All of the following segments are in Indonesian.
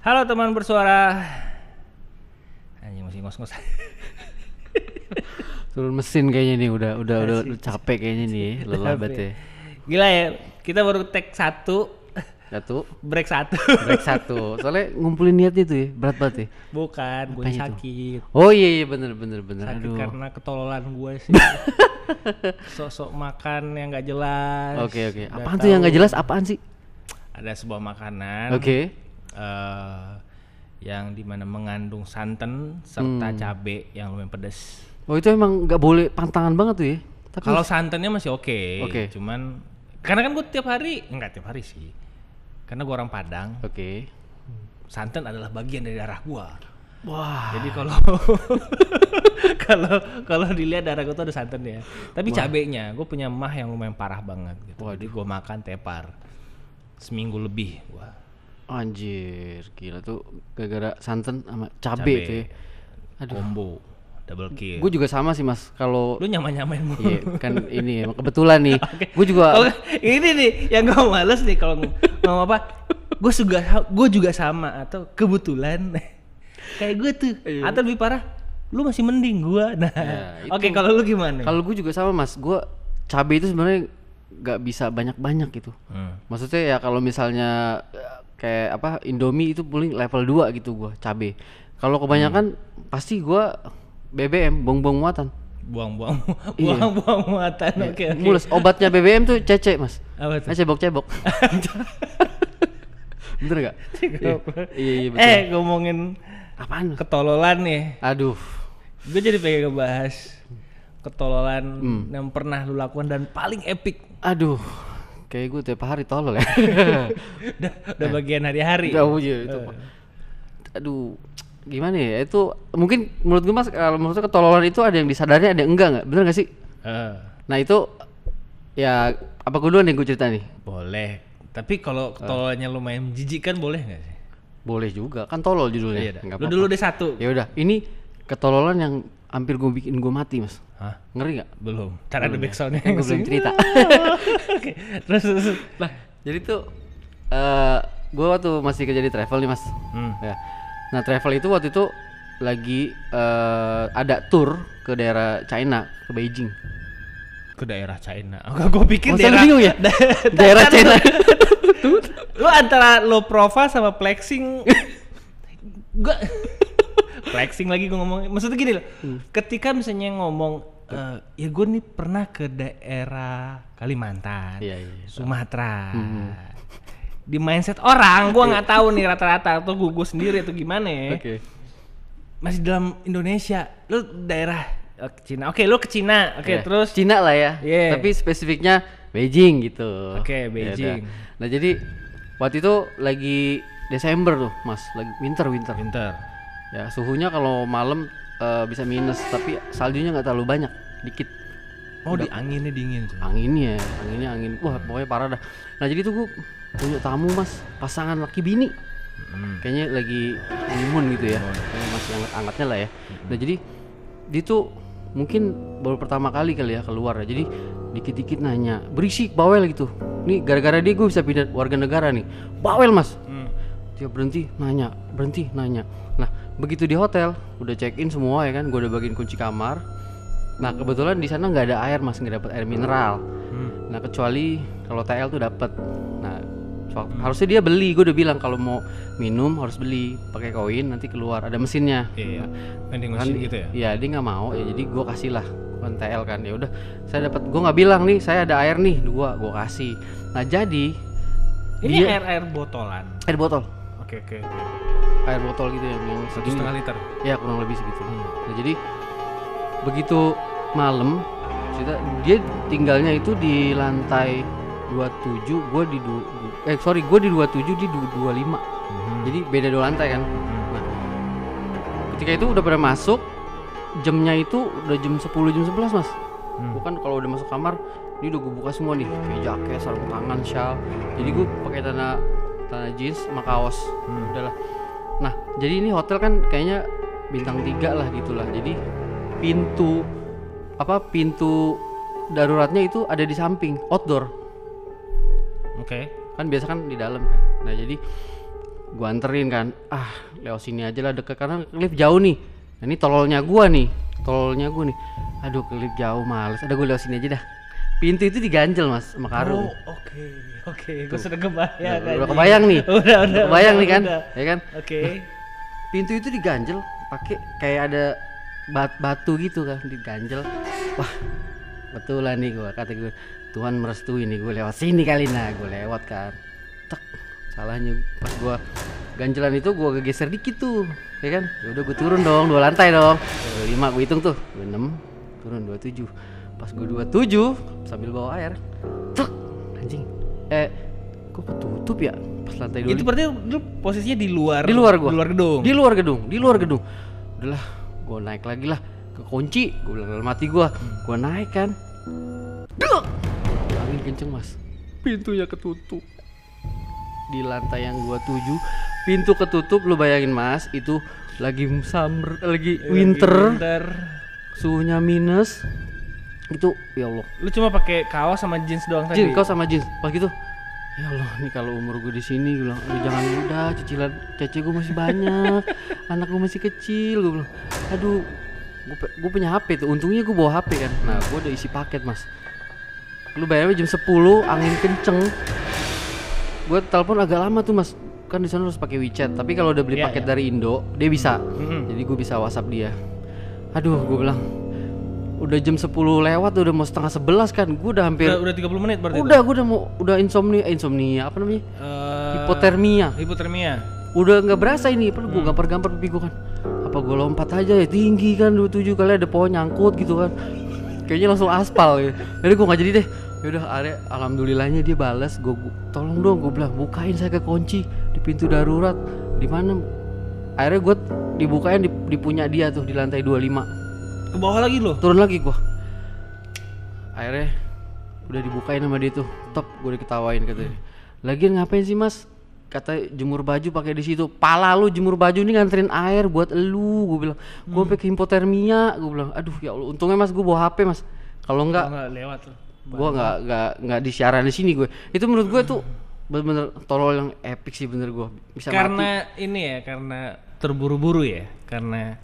Halo teman bersuara. Anjing masih ngos-ngos. Turun mesin kayaknya nih, udah capek kayaknya nih, lelah banget ya. Gila ya, kita baru tag break satu. Soalnya ngumpulin niat itu ya, berat banget ya. Bukan, gue sakit. Itu? Oh iya bener. Sakit. Aduh. Karena ketololan gue sih. Sok-sok makan yang gak jelas. Oke. Apaan tuh yang gak jelas, apaan sih? Ada sebuah makanan. Oke. Yang dimana mengandung santan serta cabai yang lumayan pedas. Oh itu emang nggak boleh, pantangan banget tuh ya. Kalau santannya masih oke. Cuman karena kan gue nggak tiap hari sih. Karena gue orang Padang. Oke. Santan adalah bagian dari darah gue. Wah. Jadi kalau dilihat darah gue tuh ada santannya. Tapi cabainya, gue punya mah yang lumayan parah banget. Gitu. Jadi gue makan tepar seminggu lebih. Wah. Anjir, gila tuh gara-gara santan sama cabe itu ya. Aduh. Combo, double kill. Gue juga sama sih mas, kalau... Lu nyamain mulu. Iya, kan ini emang kebetulan nih. Okay. Gue juga... Oh, ini nih, yang gue males nih kalau ngomong apa. Gue juga sama, atau kebetulan. Kayak gue tuh, atau lebih parah, lu masih mending gue. Nah, ya, oke, kalau lu gimana? Kalau gue juga sama mas, gue cabe itu sebenarnya gak bisa banyak-banyak gitu. Maksudnya ya kalau misalnya... kayak apa, Indomie itu paling level 2 gitu gua cabe. Kalau kebanyakan pasti gua BBM, buang-buang muatan. Oke. Mulus, obatnya BBM tuh cece mas. Apa tuh? Cebok-cebok. Bener gak? Iya betul. Ngomongin apaan? Ketololan nih. Aduh. Gue jadi pengen ngebahas ketololan yang pernah lu lakukan dan paling epic. Aduh. Kayak gue tiap hari tolol ya. udah bagian hari-hari. Itu. Aduh, gimana ya? Itu mungkin menurut gue mas, kalau maksudnya ketololan itu ada yang disadari, ada yang enggak? Bener gak sih? Nah itu ya apa gue duluan nih gue cerita nih? Boleh. Tapi kalau ketololannya lumayan jijik kan boleh nggak sih? Boleh juga, kan tolol judulnya. Iya, lu dulu deh satu. Ya udah, ini ketololan yang hampir gue bikin gue mati mas. Hah? Ngeri gak? Belum. Cara ada backsoundnya yang belum cerita. Okay. Terus. Nah jadi tuh gue waktu masih kerja di travel nih mas. Ya. Nah travel itu waktu itu lagi ada tour ke daerah China, ke Beijing. Ke daerah China? Gue pikir daerah bingung ya? Daerah China. Lu antara low profile sama flexing. Gue flexing lagi gue ngomong, maksudnya gini loh, ketika misalnya ngomong ya gue nih pernah ke daerah Kalimantan, Sumatera, di mindset orang gue nggak tahu nih rata-rata atau gue sendiri atau gimana ya, masih dalam Indonesia, lu daerah Cina, oke lu ke Cina, oke terus Cina lah ya, tapi spesifiknya Beijing gitu, oke Beijing, yaudah. Nah jadi waktu itu lagi Desember tuh mas, lagi winter. Ya suhunya kalau malam bisa minus, tapi saljunya nggak terlalu banyak, dikit. Oh udah, di anginnya dingin tuh. Anginnya wah pokoknya parah dah. Nah jadi tuh gue punya tamu mas, pasangan laki bini, kayaknya lagi limun gitu ya, masih anget-angetnya lah ya. Nah jadi dia tuh mungkin baru pertama kali ya keluar, jadi dikit-dikit nanya, berisik, bawel gitu. Nih gara-gara dia gue bisa pindah warga negara nih, bawel mas. Dia berhenti nanya. Nah begitu di hotel udah check in semua ya kan, gue udah bagiin kunci kamar. Nah kebetulan di sana nggak ada air mas, nggak dapat air mineral. Nah kecuali kalau TL tuh dapat. Nah harusnya dia beli, gue udah bilang kalau mau minum harus beli pakai koin, nanti keluar ada mesinnya. Iya. Mending mesin kan, gitu ya? Iya dia nggak mau ya, jadi gue kasih lah kan TL kan. Ya udah saya dapat, gue nggak bilang nih saya ada air nih 2, gue kasih. Nah jadi ini dia, air botolan. Air botol. Oke. Air botol gitu ya, yang 1,5 liter ya kurang lebih segitu. Nah jadi begitu malam dia tinggalnya itu di lantai 27, gue di 27, di 25. Jadi beda 2 lantai kan. Nah ketika itu udah pada masuk, jamnya itu udah jam 10 jam 11 mas. Bukan kalau udah masuk kamar dia udah gue buka semua nih, kayak jaket, sarung tangan, shawl. Jadi gue pakai tanah jeans sama kaos. Udahlah. Nah jadi ini hotel kan kayaknya bintang 3 lah gitulah, jadi pintu daruratnya itu ada di samping, outdoor. Oke. Kan biasa kan di dalam kan. Nah jadi Gue anterin kan, lewat sini aja lah deket, karena lift jauh nih. Nah, ini tololnya gue nih. Aduh, lift jauh, males. Ada, gue lewat sini aja dah. Pintu itu diganjel mas sama karung. Oke. Gue sudah kebayang. Udah kebayang nih. Udah kebayang nih kan? Udah. Ya kan? Oke. Nah, pintu itu diganjel pakai kayak ada batu gitu kan, diganjel. Wah, betulan nih gue, kata gue, Tuhan merestui nih gue lewat sini kali. Nah, gue lewat kan. Tek. Salahnya pas gue ganjelan itu gue geser dikit tuh, ya kan? Yaudah gue turun dong, 2 lantai dong. 5 gue hitung tuh, 26 turun 27. Pas gue 27 sambil bawa air, cek, anjing, kok ketutup ya pas lantai 2. Itu berarti lu posisinya di luar gedung. Udahlah, gue naik lagi lah, kekunci, gue bilang mati gue naik kan, duh, angin kenceng mas, pintunya ketutup. Di lantai yang gua tuju pintu ketutup, lu bayangin mas, itu lagi summer, lagi winter. Suhunya minus itu, ya Allah. Lu cuma pakai kaos sama jeans doang tadi. Jeans, kaos sama jeans. Pas gitu, ya Allah, nih kalau umur gua di sini, gua bilang, jangan muda, cicilan cece gua masih banyak, anak gua masih kecil, gua bilang. Aduh, gua punya HP tuh. Untungnya gua bawa HP kan. Nah, gua udah isi paket, mas. Lu bayangin jam 10, angin kenceng. Gue telepon agak lama tuh mas, kan di sana harus pakai WeChat, tapi kalau udah beli paket dari Indo dia bisa, jadi gue bisa WhatsApp dia. Aduh, gue bilang udah jam 10 lewat, udah mau 10:30 kan, gue udah hampir udah 30 menit berarti. Udah, gue udah mau, udah insomnia apa namanya, hipotermia. Udah nggak berasa ini, perlu gue gampar-gampar pipi gue kan, apa gue lompat aja ya, tinggi kan 27 kali ada pohon nyangkut gitu kan, kayaknya langsung aspal gitu. Jadi gue nggak jadi deh. Yaudah, alhamdulillahnya dia balas. Gue tolong dong, gue bilang bukain saya ke kunci di pintu darurat di mana. Akhirnya gue dibukain di punya dia tuh di lantai 25. Ke bawah lagi loh. Turun lagi gue. Akhirnya udah dibukain sama dia tuh. Top, gue diketawain katanya. Lagian ngapain sih mas? Kata jemur baju pakai di situ. Pala lu jemur baju ini nganterin air buat elu. Gue bilang gue sampai ke hipotermia. Gue bilang aduh ya Allah. Untungnya mas gue bawa HP mas. Kalau enggak lewat tuh. Gue nggak disiaran di sini gue. Itu menurut gue tuh bener-bener tolol yang epic sih, bener gue bisa karena mati. Ini ya karena terburu-buru ya, karena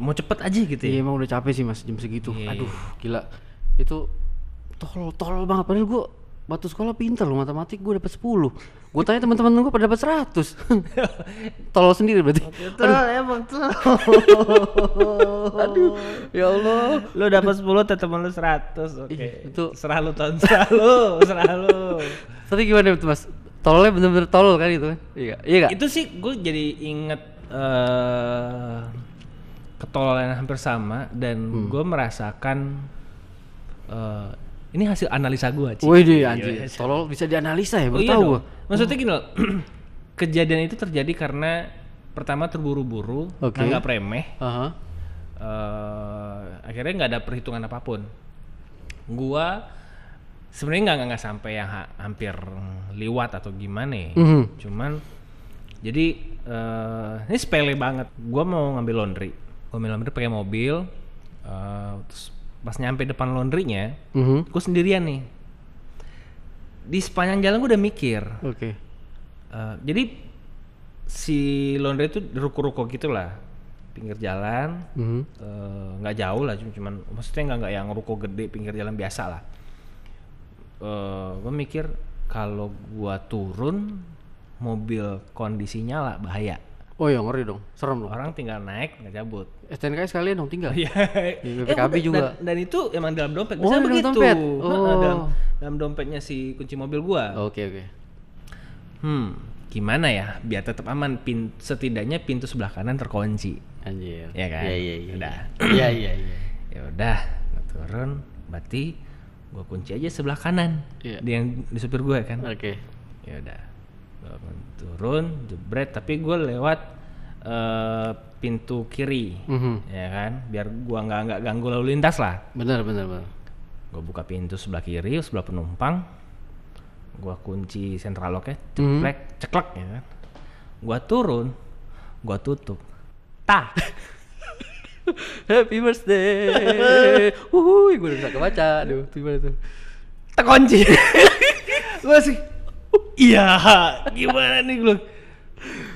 mau cepet aja gitu ya. Iya emang udah capek sih mas jam segitu. Aduh gila, itu tolol banget. Padahal gue batu sekolah pinter loh, matematik gue dapat 10. Gue tanya teman-teman gue pada dapat 100. Tolol sendiri berarti. Tolol emang tolol. Aduh, ya Allah. Lu dapat 10, teman lu 100. Oke. Itu serah lu, tahun serah lu. Tapi gimana itu mas? Tololnya bener-bener tolol kan itu kan? Iya gak? Itu sih gue jadi inget ketololan hampir sama, dan gue merasakan ini hasil analisa gue aja. Wih anjir, tolol bisa dianalisa ya, beritahu gue. Maksudnya gini loh, kejadian itu terjadi karena pertama terburu-buru, nggak remeh, akhirnya nggak ada perhitungan apapun. Gue sebenarnya nggak sampai yang hampir liwat atau gimana, cuman jadi ini sepele banget. Gue mau ngambil laundry, pakai mobil, terus pas nyampe depan laundrynya, gue sendirian nih. Di sepanjang jalan gue udah mikir. Oke. Jadi si laundry itu ruko-ruko gitulah, pinggir jalan, nggak jauh lah, cuman maksudnya nggak yang ruko gede, pinggir jalan biasa lah. Gue mikir kalau gue turun, mobil kondisi nyala bahaya. Oh ya, ngeri dong, serem dong. Orang tinggal naik, nggak cabut. STNK sekalian dong tinggal. Iya. BPKB juga. Dan itu emang dalam dompet. Bisa begitu. Dompet. Dalam dompetnya si kunci mobil gua. Oke. Gimana ya? Biar tetap aman, setidaknya pintu sebelah kanan terkunci. Anjir. Iya kan? Iya. Udah. Iya. Ya udah, turun. Berarti gua kunci aja sebelah kanan. Iya. Dia yang di supir gua kan. Oke. Ya udah. Turun, jebret, tapi gue lewat pintu kiri, ya kan, biar gue nggak ganggu lalu lintas lah. Bener. Gue buka pintu sebelah kiri, sebelah penumpang, gue kunci central locknya, ceklek, ya kan. Gue turun, gue tutup, Happy birthday, gue udah bisa kebaca, aduh, gimana tuh? Terkunci, gue sih. Iya, gimana nih gue?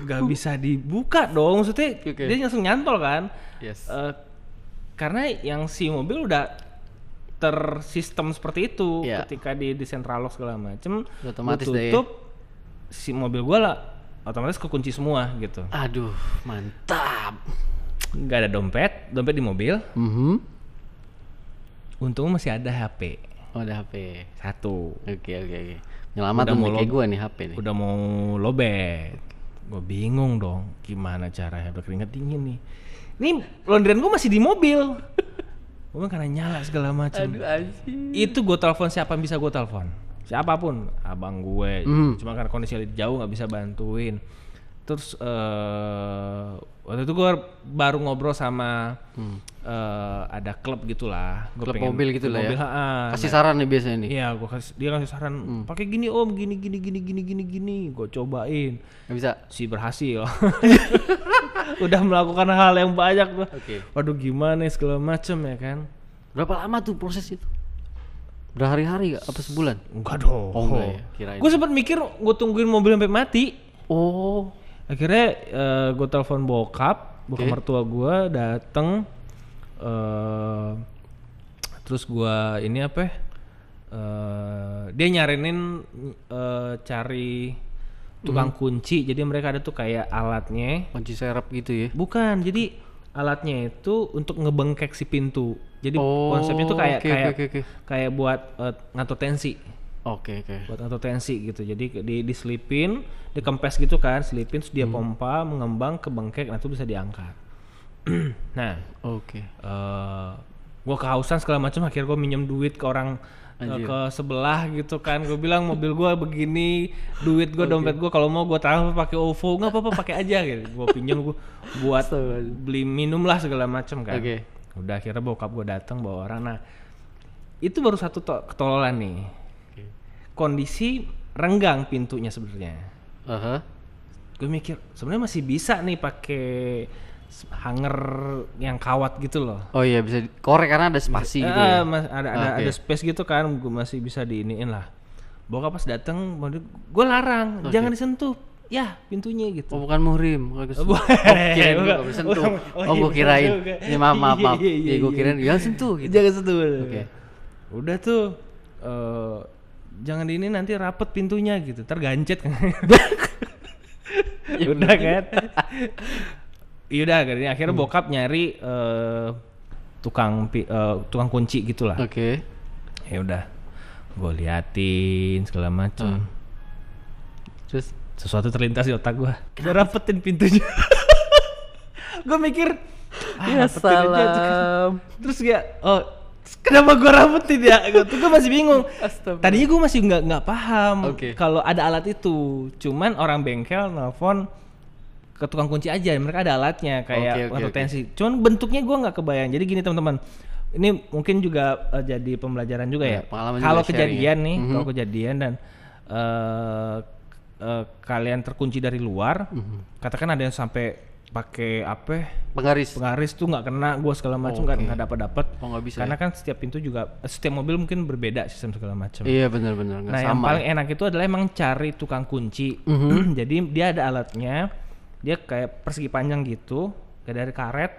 nggak bisa dibuka dong, maksudnya dia langsung nyantol kan. Yes. Karena yang si mobil udah tersistem seperti itu, ketika di central lock segala macem, otomatis tutup si mobil gue lah otomatis kekunci semua gitu. Aduh mantap. Gak ada dompet, dompet di mobil. Mm-hmm. Untungnya masih ada HP. Oh ada HP. Satu. Oke. Nyelamat tuh kayak gue nih HP nih. Udah mau lobet. Gue bingung dong, gimana caranya, udah keringet dingin nih. Ini laundryan gue masih di mobil. Gue karena nyala segala macam. Aduh anjir. Itu gue telepon siapa yang bisa gue telepon, siapapun, abang gue. Cuma karena kondisi jauh nggak bisa bantuin. Terus waktu itu gue baru ngobrol sama ada klub gitulah. Klub mobil gitulah ya. Kasih saran nih biasanya nih. Iya, gue kasih, dia kasih saran. Pakai gini om, gini. Gue cobain. Gak bisa. Si berhasil. Udah melakukan hal yang banyak gue. Okay. Waduh gimana segala macem ya kan. Berapa lama tuh proses itu? Berhari-hari gak? Apa sebulan? Enggak dong. Oh enggak ya, kirain. Gue sempat mikir gue tungguin mobil sampai mati. Oh. Akhirnya gue telepon bokap mertua gue dateng. Terus gue ini apa ya? Dia nyarinin cari tukang kunci, jadi mereka ada tuh kayak alatnya, kunci serep gitu ya? Bukan, jadi alatnya itu untuk ngebengkek si pintu, jadi konsepnya tuh kayak buat ngatur tensi. Oke. Buat ngatur tensi gitu, jadi diselipin, dikempes gitu kan, selipin, terus dia pompa, mengembang ke bengkek, nah itu bisa diangkat. Nah, gue kehausan segala macam, akhirnya gue minjem duit ke orang. Ke sebelah gitu kan, gue bilang mobil gue begini, duit gue dompet gue kalau mau gue transfer pakai OVO, nggak apa-apa pakai aja gitu. Gue pinjam gue buat beli minum lah segala macam kan. Udah akhirnya bokap gue datang bawa orang. Nah itu baru satu ketololan nih, kondisi renggang pintunya sebenarnya. Gue mikir sebenarnya masih bisa nih pakai hanger yang kawat gitu loh. Oh iya bisa korek karena ada spasi gitu ya. Ada space gitu kan, gue masih bisa diiniin lah. Bokap pas dateng, gue larang, jangan disentuh ya pintunya gitu. Oh bukan muhrim. Kirain gue gak disentuh. Oh gue kirain, ya maaf. Ya gue kirain jangan sentuh gitu. Jangan sentuh. Oke. Udah tuh jangan diiniin nanti rapet pintunya gitu, tergancet kan. Udah kan. Yaudah akhirnya bokap nyari tukang kunci gitulah. Ya udah, gue liatin segala macam. Terus sesuatu terlintas di otak gue. Gue rapetin pintunya. Gue mikir, ya salam. Terus kayak, kenapa gue rapetin ya? Gue masih bingung. Tadinya gue masih nggak paham kalau ada alat itu. Cuman orang bengkel nelfon ke tukang kunci aja, mereka ada alatnya kayak tensi. Cuman bentuknya gue nggak kebayang. Jadi gini teman-teman, ini mungkin juga jadi pembelajaran juga ya. Kalau kejadian nih, kalau kejadian dan kalian terkunci dari luar, katakan ada yang sampai pakai apa? Penggaris tuh nggak kena gue segala macam, nggak dapat. Karena kan setiap pintu juga, setiap mobil mungkin berbeda sistem segala macam. Iya benar-benar. Nah yang paling enak itu adalah emang cari tukang kunci. Jadi dia ada alatnya. Dia kayak persegi panjang gitu, kayak dari karet.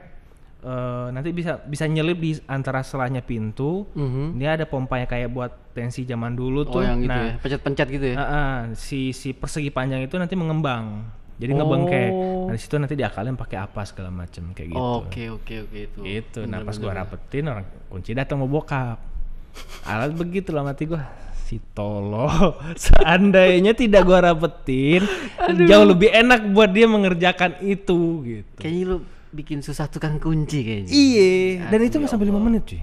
Nanti bisa nyelip di antara selahnya pintu. Dia ada pompanya kayak buat tensi zaman dulu tuh. Oh yang gitu ya, pencet-pencet gitu ya. Si persegi panjang itu nanti mengembang. Jadi ngebengkek. Nah di situ nanti diakalin pakai apa segala macam kayak gitu. Oke itu. Gitu. Nah pas gua rapetin orang kunci datang mau bokap. Alat begitu lah mati gua. Tolong, seandainya tidak gua rapetin, jauh lebih enak buat dia mengerjakan itu gitu. Kayaknya lu bikin susah tukang kunci kayaknya. Iya. Dan itu nggak sampai 5 menit cuy.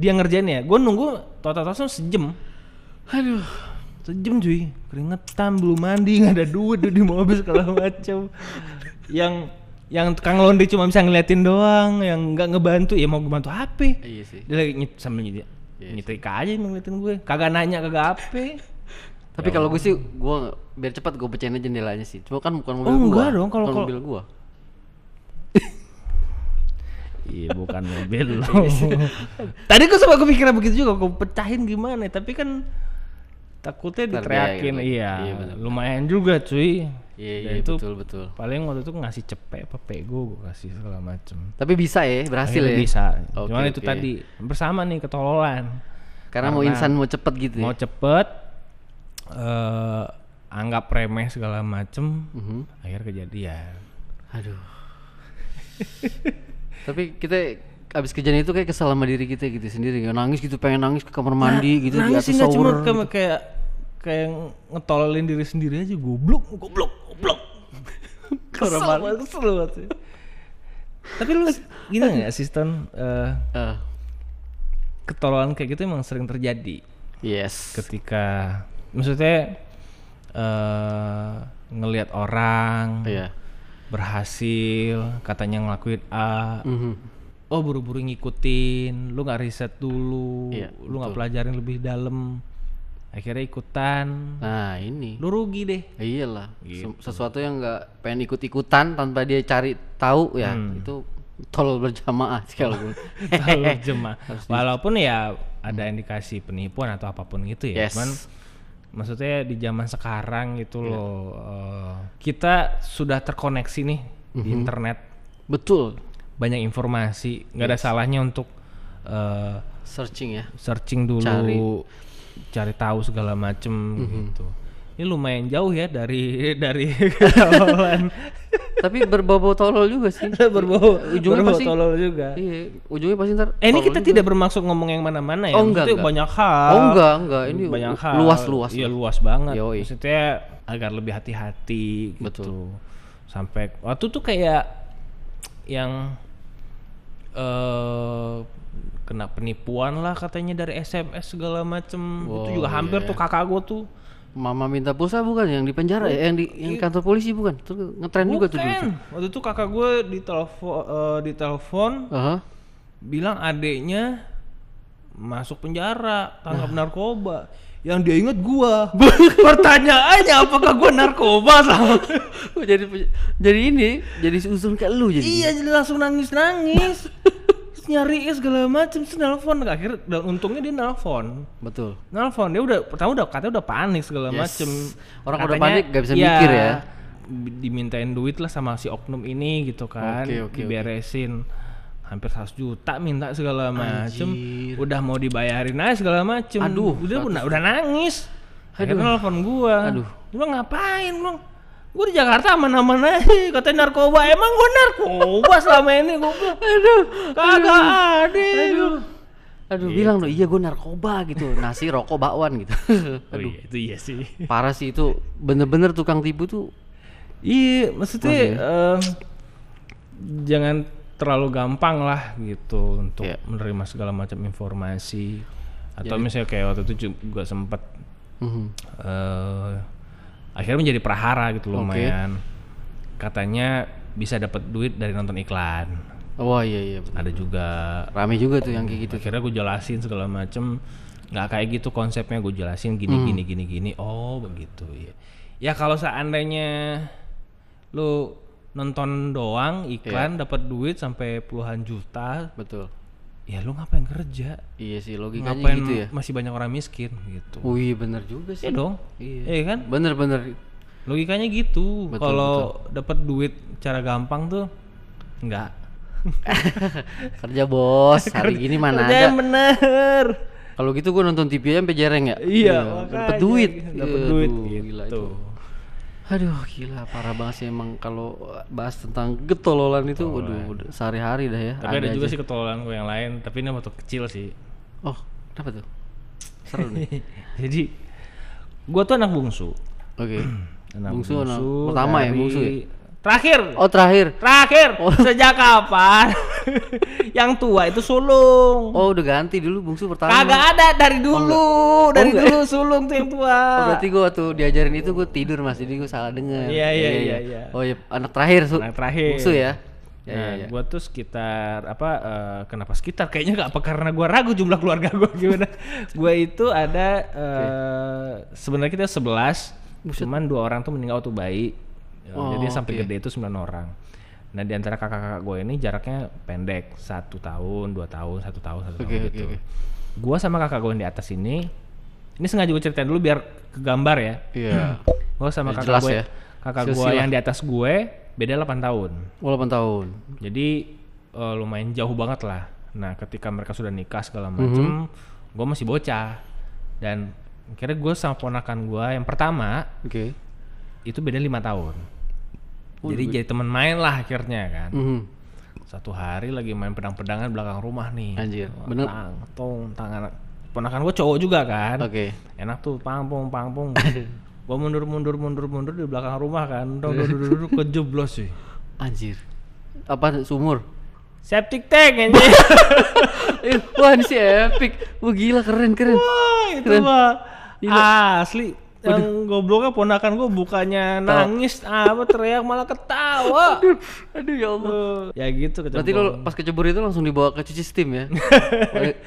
Dia ngerjain ya. Gua nunggu total sejam. Aduh, sejam cuy. Keringetan, belum mandi, nggak ada duit di mobil segala macam. Yang tukang laundry cuma bisa ngeliatin doang, yang nggak ngebantu. Ya mau ngebantu HP. Iya sih. Dia lagi sambil nyetir. Nyetrika aja ngeliatin gue, kagak nanya kagak apa. Tapi kalau gue sih, gue biar cepat gue pecahin aja jendelanya sih. Cuma kan bukan mobil gue. Enggak dong kalau mobil gue. Iya bukan mobil lo. Tadi gue sempat kepikiran begitu juga, gue pecahin gimana? Tapi kan takutnya diteriakin gitu. Iya lumayan juga cuy. Iya betul. Paling waktu itu ngasih cepek apa pego gue kasih segala macem. Tapi bisa ya, berhasil. Akhirnya ya bisa. Okay, cuman itu tadi bersama nih ketololan. Karena mau insan mau cepet gitu ya. Mau cepet, anggap remeh segala macem, akhir kejadian. Aduh. Tapi kita abis kejadian itu kayak kesel sama diri kita gitu sendiri, nangis gitu, pengen nangis ke kamar mandi gitu di atas shower. Nangis cuma kayak ngetololin diri sendiri aja, goblok. Kesel banget, seru banget. Tapi lu gini nggak asisten ketololan kayak gitu emang sering terjadi. Yes. Ketika maksudnya ngelihat orang berhasil, katanya ngelakuin A. Oh buru-buru ngikutin, lu nggak riset dulu, lu nggak pelajarin lebih dalam, akhirnya ikutan. Nah ini, lu rugi deh. Iyalah, gitu. Sesuatu yang nggak pengen ikut-ikutan tanpa dia cari tahu ya, itu tolol berjamaah kalau tolol berjamaah. Walaupun ya ada indikasi penipuan atau apapun gitu ya, cuman maksudnya di zaman sekarang gitu loh, kita sudah terkoneksi nih di internet. Betul. Banyak informasi, nggak ada salahnya untuk searching dulu, cari tahu segala macem gitu. Ini lumayan jauh ya dari ketololan. Tapi berbau tolol juga sih. Berbau tolol juga. Iya, ujungnya pasti ntar. Ini kita juga tidak bermaksud ngomong yang mana-mana ya. Oh, enggak. Banyak hal. Oh enggak. Ini banyak hal. Luas. Iya luas banget. Yoi. Maksudnya agar lebih hati-hati gitu. Betul. Sampai waktu tuh kayak yang kena penipuan lah katanya dari SMS segala macem. Wow, itu juga hampir tuh kakak gue tuh. Mama minta pulsa bukan yang di penjara ya, yang di kantor polisi bukan? Itu ngetren juga tuh dulu. Waktu itu kakak gue ditelepon bilang adeknya masuk penjara tangkap narkoba. Yang dia inget gua. Pertanyaannya apakah gua narkoba sama? jadi susun kayak lu jadi. Iya, jadi langsung nangis. Nyariin segala macam, nelfon akhirnya, dan untungnya dia nelfon. Betul. Nelfon, dia udah pertama katanya udah panik segala macam. Orang katanya, udah panik enggak bisa mikir ya. Dimintain duit lah sama si oknum ini gitu kan. Okay, diberesin. Hampir 100 juta minta segala macem. Anjir. Udah mau dibayarin aja segala macem. Aduh, udah nangis. Akhirnya nelfon gua. Aduh, gua ngapain bang? Gua di Jakarta aman-aman aja. Katanya narkoba, emang gua narkoba selama ini gua. Aduh, kagak ada. Aduh, bilang dong, iya gua narkoba gitu. Nasi, rokok, bakwan gitu. Aduh, itu iya sih. Parah sih itu, bener-bener tukang tipu tuh. Iya, maksudnya jangan terlalu gampang lah gitu untuk menerima segala macam informasi. Atau misalnya kayak waktu itu juga sempat akhirnya menjadi prahara gitu lumayan. Katanya bisa dapat duit dari nonton iklan. Wah iya betul. Ada juga rame juga tuh yang kayak gitu. Akhirnya gue jelasin segala macam, nggak kayak gitu konsepnya, gue jelasin gini. Oh begitu ya. Ya kalau seandainya lu nonton doang iklan dapat duit sampai puluhan juta, betul ya, lu ngapain kerja? Iya sih, logikanya ngapain gitu ya, masih banyak orang miskin gitu. Wih bener juga sih. Iya dong, iya kan, bener logikanya gitu. Kalau dapat duit cara gampang tuh enggak. Kerja bos, hari gini mana ada bener. Kalau gitu gua nonton TV aja sampai jarang ya. Iya, dapat duit gila itu. Aduh gila, parah banget sih emang kalau bahas tentang ketololan itu. Waduh, sehari-hari dah ya. Tapi ada juga sih ketololan gue yang lain, tapi ini waktu kecil sih. Oh kenapa tuh? Seru nih. Jadi gue tuh anak bungsu. Oke. Anak bungsu pertama ya, bungsu ya? Terakhir. Oh terakhir. Oh. Sejak kapan? Yang tua itu sulung. Oh udah ganti dulu bungsu pertama. Kagak ada dari dulu. Dari dulu sulung tuh yang tua. Oh, berarti gue tuh diajarin itu gue tidur mas, jadi gue salah dengar. Iya. Oh iya anak terakhir. Anak terakhir. Bungsu ya. Nah, gue tuh sekitar kenapa sekitar? Kayaknya nggak apa karena gue ragu jumlah keluarga gue gimana. Gue itu ada sebenarnya kita 11, cuman 2 orang tuh meninggal waktu bayi. Jadi sampai gede itu 9 orang. Nah di antara kakak-kakak gue ini jaraknya pendek, 1 tahun, 2 tahun, 1 tahun gitu. Gue sama kakak gue yang di atas ini Ini sengaja gue ceritain dulu biar kegambar ya. Iya. Yeah. Gue sama kakak gue, ya. Kakak gue yang di atas gue beda 8 tahun. Oh, 8 tahun. Jadi lumayan jauh banget lah. Nah, ketika mereka sudah nikah segala macem, gue masih bocah. Dan akhirnya gue sama ponakan gue yang pertama, itu beda 5 tahun. Oh, jadi teman main lah akhirnya kan. Satu hari lagi main pedang-pedangan belakang rumah nih. Anjir. Bener. Tangan ponakan gue cowok juga kan. Oke. Enak tuh pangpung. Gue mundur di belakang rumah kan. Duduk kejeblos sih. Anjir. Apa sumur? Septic tank anjir. Wah, ini sih epic. Wah, gila keren. Wah, itu mah asli. Yang gobloknya ponakan gue bukannya nangis apa teriak malah ketawa. Aduh ya Allah. Ya gitu kecebur. Berarti lo pas kecebur itu langsung dibawa ke cuci steam ya?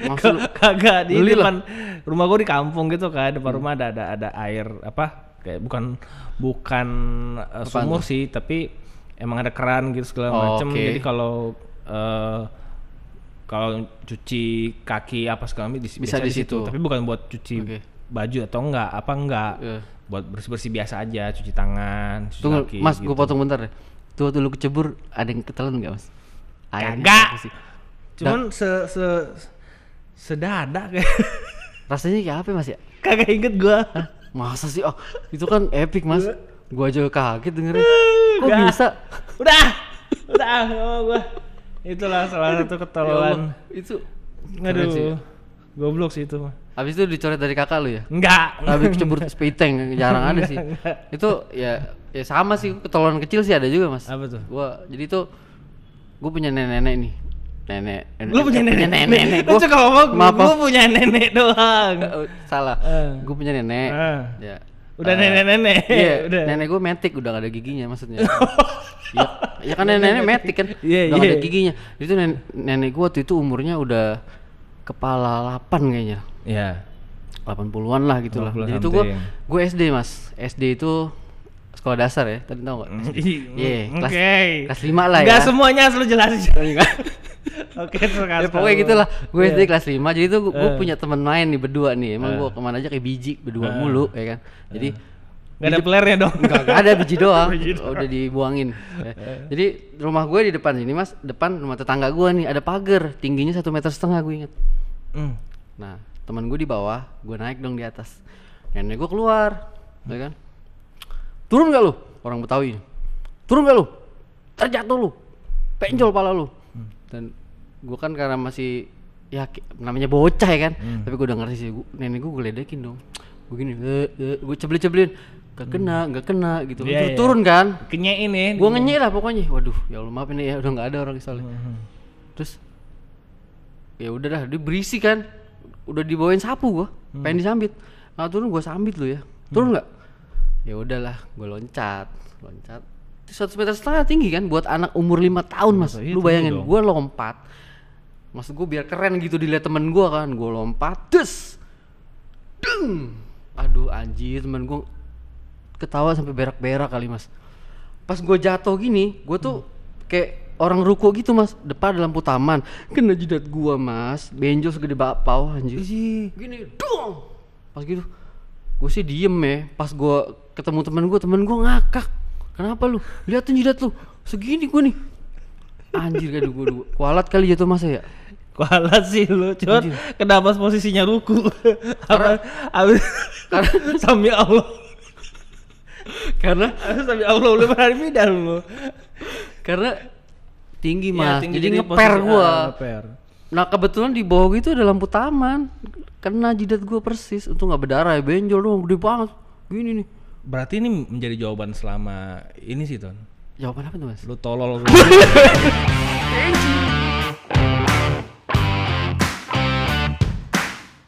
Langsung kagak di depan rumah gue di kampung gitu kan, depan rumah ada air apa kayak bukan sumur sih, tapi emang ada keran gitu segala macam. Jadi kalau cuci kaki apa segala macam bisa di situ, tapi bukan buat cuci baju atau enggak buat bersih-bersih biasa aja, cuci tangan, cuci kaki. Mas, gue potong bentar deh. Tuh waktu lu kecebur ada yang ketelan enggak, Mas? Enggak. Cuman sedada kayak. Rasanya kayak apa, Mas ya? Kagak inget gua. Hah? Masa sih? Oh, itu kan epic, Mas. Gua aja kaget dengerin. Kok bisa? Udah, gua. Itulah salah satu ketelan. Itu ngaduh. Goblok sih itu, Mas. Habis itu dicoret dari kakak lu ya? Enggak. Habis kecebur speed tank jarang ada sih. Itu ya sama sih, ketololan kecil sih ada juga, Mas. Apa tuh? Gua jadi tuh gue punya nenek nih. Nenek. Lu punya nenek. Gua suka ngomong gue punya nenek doang. Salah. Gue punya nenek. Ya. Udah nenek. Iya, udah. Nenek gue metik, udah enggak ada giginya maksudnya. Ya kan nenek metik kan. Udah enggak ada giginya. Itu nenek gue waktu itu umurnya udah kepala 8 kayaknya. Ya, 80-an lah gitu lah. Jadi itu gue SD, Mas. SD itu sekolah dasar ya, tadi tau gak? Iya, kelas 5 lah ya. Gak semuanya harus lu jelasin. Oke, terkasih. Ya pokoknya gitu lah, gue SD kelas 5. Jadi itu gue punya teman main nih berdua nih. Emang gue kemana aja kayak biji, berdua mulu ya kan. Jadi gak ada playernya dong? Gak ada, biji doang. Udah dibuangin. Jadi rumah gue di depan sini, Mas. Depan rumah tetangga gue nih, ada pagar. Tingginya 1,5 meter gue inget. Nah, teman gue di bawah, gue naik dong di atas. Nenek gue keluar, ya kan? Turun gak lu? Orang Betawi. Turun gak lu? Terjatuh lu. Penjol pala lu. Dan gue kan karena masih ya namanya bocah ya kan. Tapi gue udah ngerti sih, nenek gue ledekin dong. Gue gini, gue cebelin. Gak kena gitu. Yeah, turun kan? Kenyain ya. Gue ngenyek lah pokoknya. Waduh, ya Allah maafin ya, udah gak ada orang soalnya. Terus ya udah dah, dia berisi kan. Udah dibawain sapu gua, pengen disambit. Nah, turun gua sambit lu ya. Turun enggak? Ya udahlah, gua loncat. 1,5 meter tinggi kan buat anak umur 5 tahun, Mas. Lu bayangin, gua lompat. Maksud gua biar keren gitu dilihat temen gua kan. Gua lompat, des. Deng. Aduh anjir, temen gua ketawa sampai berak-berak kali, Mas. Pas gua jatuh gini, gua tuh kayak orang ruko gitu, Mas, depan ada lampu taman. Kena jidat gua, Mas. Benjol segede bapau anjir. Gini, dong. Pas gitu. Gua sih diem ya. Pas gua ketemu temen gua ngakak. Kenapa lu? Lihat tuh jidat lu. Segini gua nih. Anjir gaduh gua. Kualat kali jatuh, Mas ya. Kualat sih lu, Cot. Kenapa posisinya ruko? Karena sami Allah. Karena sami Allah lu berhamidan lu. Karena tinggi, Mas, ya, jadi ngeper gua. Nah kebetulan di bawah gitu ada lampu taman, kena jidat gua persis. Untung nggak berdarah ya, benjol doang, gede banget. Gini nih. Berarti ini menjadi jawaban selama ini sih, Ton. Jawaban apa tuh, Mas? Lu tolol.